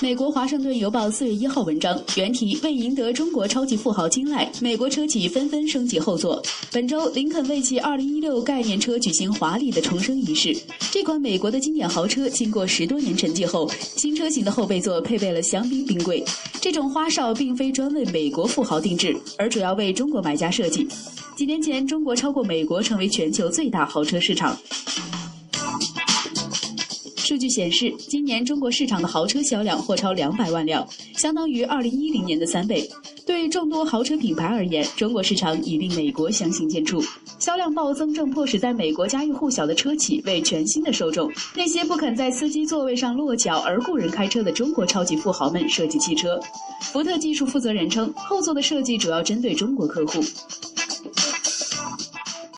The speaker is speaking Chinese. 美国《华盛顿邮报》4月1号文章原题为赢得中国超级富豪青睐，美国车企纷纷升级后座。本周，林肯为其2016概念车举行华丽的重生仪式。这款美国的经典豪车经过10多年沉寂后，新车型的后备座配备了香槟冰柜。这种花哨并非专为美国富豪定制，而主要为中国买家设计。几年前，中国超过美国成为全球最大豪车市场。数据显示，今年中国市场的豪车销量或超200万辆，相当于2010年的3倍。对众多豪车品牌而言，中国市场已令美国相形见绌。销量暴增正迫使在美国家喻户晓的车企为全新的受众，那些不肯在司机座位上落脚而雇人开车的中国超级富豪们设计汽车。福特技术负责人称，后座的设计主要针对中国客户。